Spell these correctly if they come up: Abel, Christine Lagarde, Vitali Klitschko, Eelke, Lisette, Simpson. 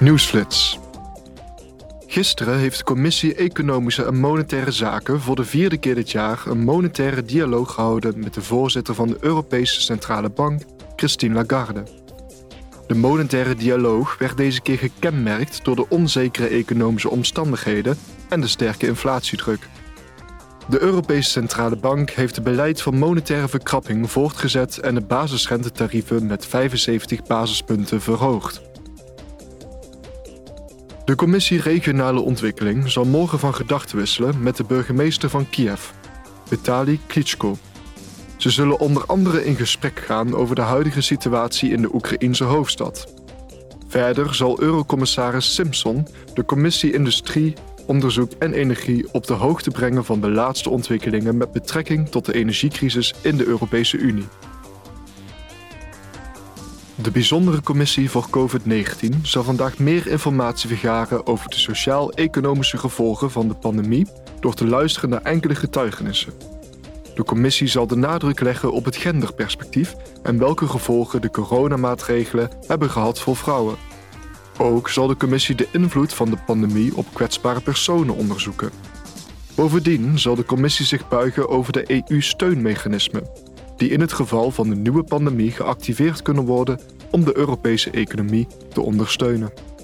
Nieuwsflits. Gisteren heeft de Commissie Economische en Monetaire Zaken voor de 4e keer dit jaar een monetaire dialoog gehouden met de voorzitter van de Europese Centrale Bank, Christine Lagarde. De monetaire dialoog werd deze keer gekenmerkt door de onzekere economische omstandigheden en de sterke inflatiedruk. De Europese Centrale Bank heeft het beleid van monetaire verkrapping voortgezet en de basisrentetarieven met 75 basispunten verhoogd. De Commissie Regionale Ontwikkeling zal morgen van gedachten wisselen met de burgemeester van Kiev, Vitali Klitschko. Ze zullen onder andere in gesprek gaan over de huidige situatie in de Oekraïense hoofdstad. Verder zal Eurocommissaris Simpson de Commissie Industrie, Onderzoek en Energie op de hoogte brengen van de laatste ontwikkelingen met betrekking tot de energiecrisis in de Europese Unie. De bijzondere commissie voor COVID-19 zal vandaag meer informatie vergaren over de sociaal-economische gevolgen van de pandemie door te luisteren naar enkele getuigenissen. De commissie zal de nadruk leggen op het genderperspectief en welke gevolgen de coronamaatregelen hebben gehad voor vrouwen. Ook zal de commissie de invloed van de pandemie op kwetsbare personen onderzoeken. Bovendien zal de commissie zich buigen over de EU-steunmechanismen, die in het geval van de nieuwe pandemie geactiveerd kunnen worden om de Europese economie te ondersteunen.